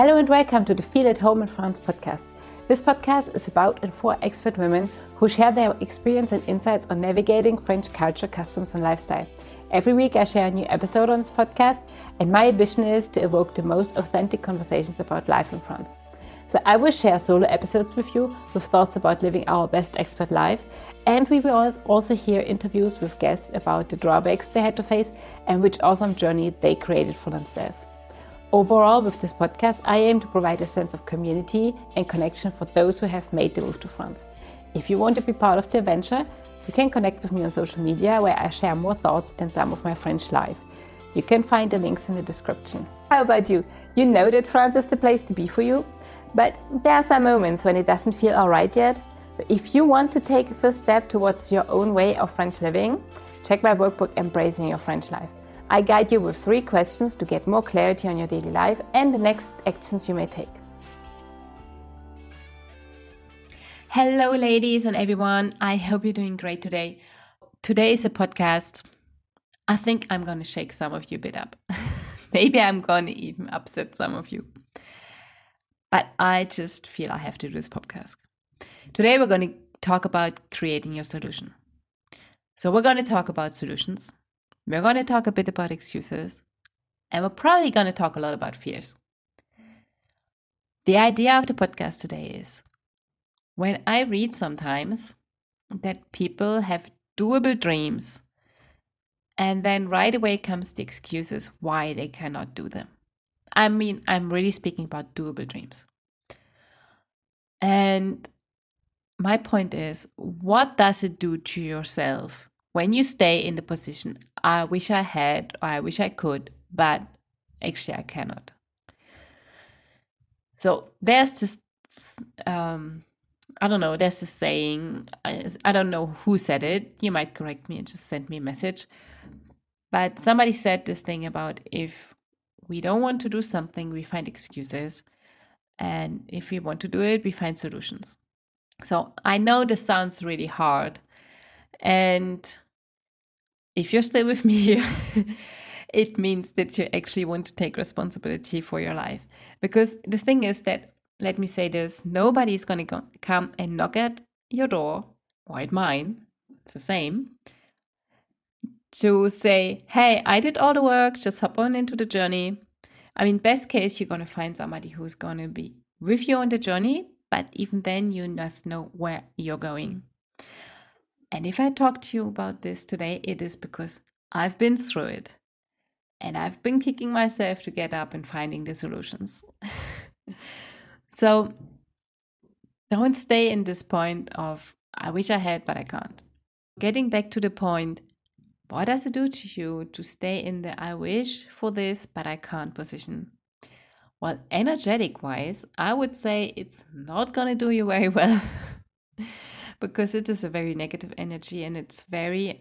Hello and welcome to the Feel at Home in France podcast. This podcast is about and for expert women who share their experience and insights on navigating French culture, customs and lifestyle. Every week I share a new episode on this podcast, and my ambition is to evoke the most authentic conversations about life in France. So I will share solo episodes with you with thoughts about living our best expert life, and we will also hear interviews with guests about the drawbacks they had to face and which awesome journey they created for themselves. Overall, with this podcast, I aim to provide a sense of community and connection for those who have made the move to France. If you want to be part of the adventure, you can connect with me on social media, where I share more thoughts and some of my French life. You can find the links in the description. How about you? You know that France is the place to be for you, but there are some moments when it doesn't feel all right yet. If you want to take a first step towards your own way of French living, check my workbook Embracing Your French Life. I guide you with 3 questions to get more clarity on your daily life and the next actions you may take. Hello ladies and everyone, I hope you're doing great today. Today is a podcast. I think I'm going to shake some of you a bit up. Maybe I'm going to even upset some of you. But I just feel I have to do this podcast. Today we're going to talk about creating your solution. So we're going to talk about solutions. We're going to talk a bit about excuses, and we're probably going to talk a lot about fears. The idea of the podcast today is, when I read sometimes that people have doable dreams, and then right away comes the excuses why they cannot do them. I mean, I'm really speaking about doable dreams. And my point is, what does it do to yourself when you stay in the position, I wish I had, or I wish I could, but actually I cannot? So there's this, there's this saying, I don't know who said it, you might correct me and just send me a message, but somebody said this thing about, if we don't want to do something, we find excuses, and if we want to do it, we find solutions. So I know this sounds really hard, and if you're still with me here, it means that you actually want to take responsibility for your life. Because the thing is that, let me say this, nobody is going to come and knock at your door, or at mine, it's the same, to say, hey, I did all the work, just hop on into the journey. I mean, best case, you're going to find somebody who's going to be with you on the journey, but even then you must know where you're going. And if I talk to you about this today, it is because I've been through it. And I've been kicking myself to get up and finding the solutions. So don't stay in this point of, I wish I had, but I can't. Getting back to the point, what does it do to you to stay in the I wish for this, but I can't position? Well, energetic-wise, I would say it's not going to do you very well. Because it is a very negative energy, and it's very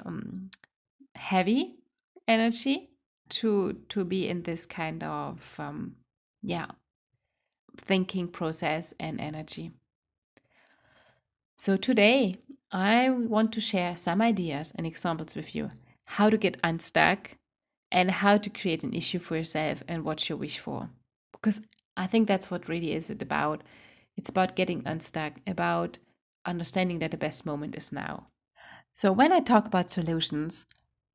heavy energy to be in this kind of thinking process and energy. So today I want to share some ideas and examples with you how to get unstuck and how to create an issue for yourself and what you wish for. Because I think that's what really is it about. It's about getting unstuck, about understanding that the best moment is now. So when I talk about solutions,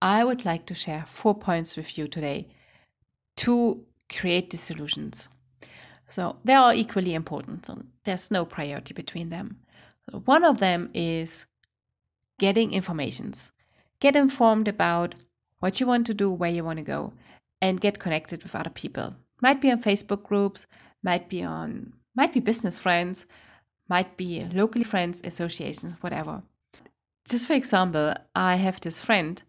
I would like to share 4 points with you today to create the solutions. So they are equally important. So there's no priority between them. One of them is getting informations. Get informed about what you want to do, where you want to go, and get connected with other people. Might be on Facebook groups, might be business friends, might be locally friends, associations, whatever. Just for example, I have this friend,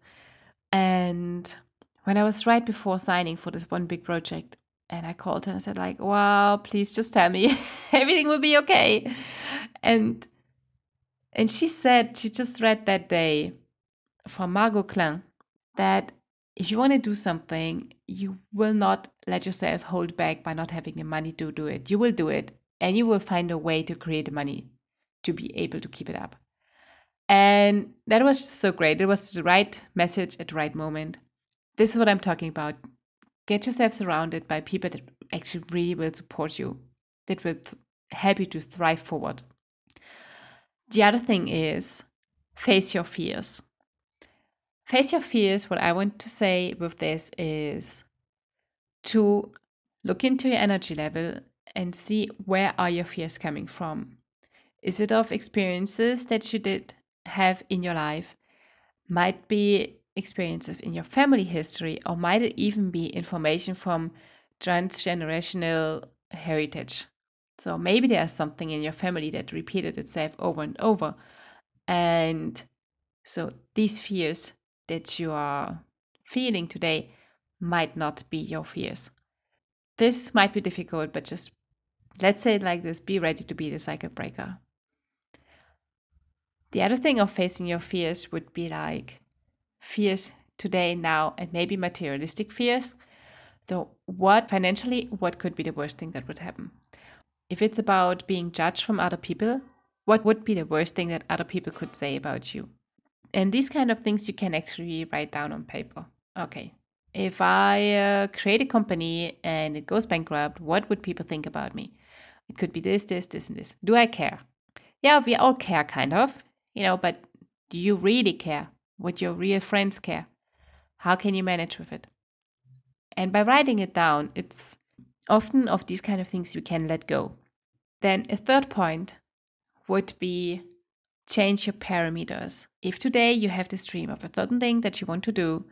and when I was right before signing for this one big project, and I called her and I said like, wow, please just tell me everything will be okay. And she said, she just read that day from Margot Klein that if you want to do something, you will not let yourself hold back by not having the money to do it. You will do it. And you will find a way to create the money to be able to keep it up. And that was so great. It was the right message at the right moment. This is what I'm talking about. Get yourself surrounded by people that actually really will support you, that will help you to thrive forward. The other thing is face your fears. Face your fears. What I want to say with this is to look into your energy level and see where are your fears coming from. Is it of experiences that you did have in your life? Might be experiences in your family history, or might it even be information from transgenerational heritage? So maybe there's something in your family that repeated itself over and over. And so these fears that you are feeling today might not be your fears. This might be difficult, but just let's say it like this, be ready to be the cycle breaker. The other thing of facing your fears would be like fears today, now, and maybe materialistic fears. So what financially, what could be the worst thing that would happen? If it's about being judged from other people, what would be the worst thing that other people could say about you? And these kind of things you can actually write down on paper. Okay, if I create a company and it goes bankrupt, what would people think about me? It could be this, this, this, and this. Do I care? Yeah, we all care kind of, you know, but do you really care? Would your real friends care? How can you manage with it? And by writing it down, it's often of these kind of things you can let go. Then a third point would be change your parameters. If today you have this dream of a certain thing that you want to do,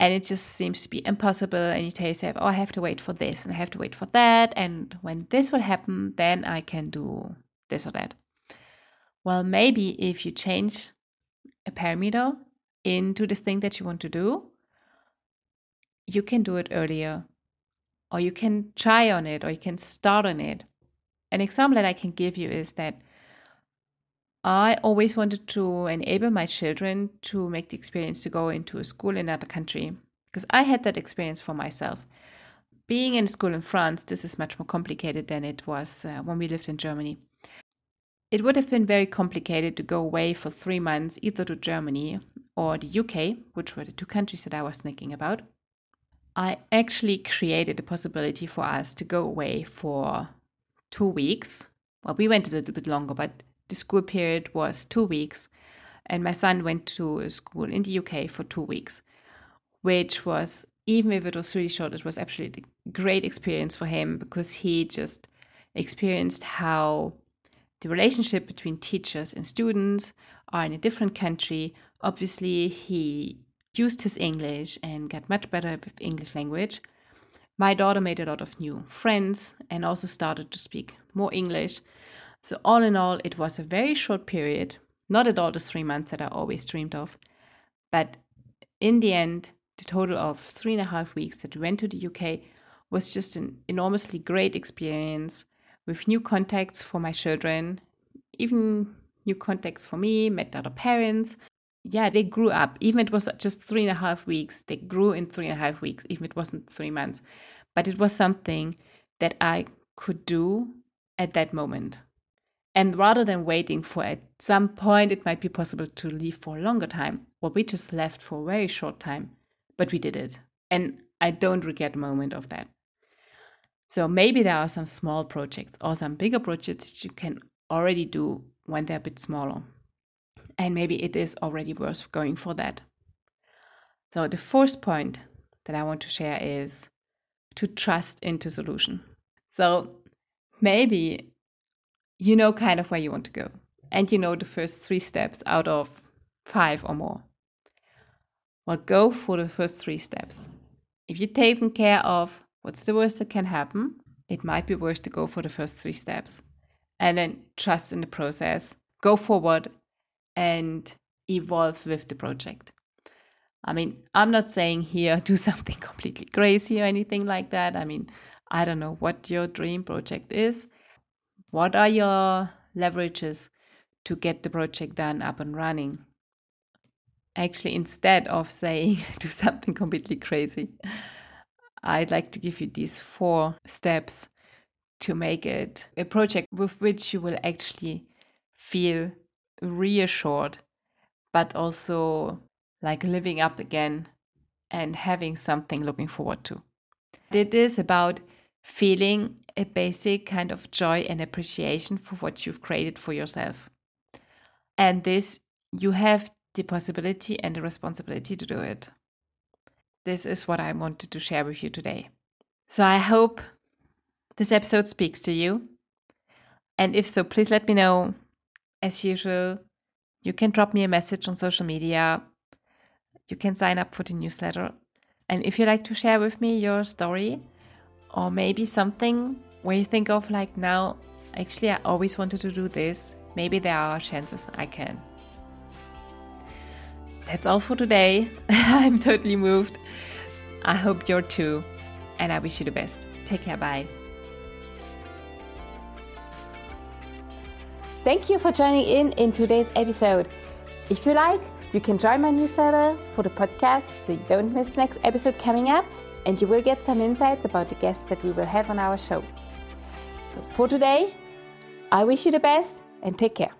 and it just seems to be impossible, and you tell yourself, oh, I have to wait for this, and I have to wait for that, and when this will happen, then I can do this or that. Well, maybe if you change a parameter into the thing that you want to do, you can do it earlier, or you can try on it, or you can start on it. An example that I can give you is that I always wanted to enable my children to make the experience to go into a school in another country, because I had that experience for myself. Being in school in France, this is much more complicated than it was when we lived in Germany. It would have been very complicated to go away for 3 months, either to Germany or the UK, which were the two countries that I was thinking about. I actually created a possibility for us to go away for 2 weeks. Well, we went a little bit longer, but the school period was 2 weeks, and my son went to a school in the UK for 2 weeks, which was, even if it was really short, it was absolutely a great experience for him, because he just experienced how the relationship between teachers and students are in a different country. Obviously, he used his English and got much better with English language. My daughter made a lot of new friends and also started to speak more English. So all in all, it was a very short period, not at all the 3 months that I always dreamed of. But in the end, the total of 3.5 weeks that we went to the UK was just an enormously great experience with new contacts for my children, even new contacts for me, met other parents. Yeah, they grew up. Even it was just 3.5 weeks, they grew in 3.5 weeks, even it wasn't 3 months. But it was something that I could do at that moment. And rather than waiting for at some point, it might be possible to leave for a longer time. Well, we just left for a very short time, but we did it. And I don't regret a moment of that. So maybe there are some small projects or some bigger projects that you can already do when they're a bit smaller. And maybe it is already worth going for that. So the fourth point that I want to share is to trust into solution. So maybe you know kind of where you want to go, and you know the first 3 steps out of 5 or more. Well, go for the first 3 steps. If you're taking care of what's the worst that can happen, it might be worth to go for the first 3 steps. And then trust in the process, go forward, and evolve with the project. I mean, I'm not saying here do something completely crazy or anything like that. I mean, I don't know what your dream project is. What are your leverages to get the project done, up and running? Actually, instead of saying do something completely crazy, I'd like to give you these 4 steps to make it a project with which you will actually feel reassured, but also like living up again and having something looking forward to. It is about feeling a basic kind of joy and appreciation for what you've created for yourself. And this, you have the possibility and the responsibility to do it. This is what I wanted to share with you today. So I hope this episode speaks to you. And if so, please let me know. As usual, you can drop me a message on social media. You can sign up for the newsletter. And if you like to share with me your story, or maybe something where you think of like, now, actually, I always wanted to do this. Maybe there are chances I can. That's all for today. I'm totally moved. I hope you're too. And I wish you the best. Take care. Bye. Thank you for joining in today's episode. If you like, you can join my newsletter for the podcast so you don't miss the next episode coming up, and you will get some insights about the guests that we will have on our show. But for today, I wish you the best and take care.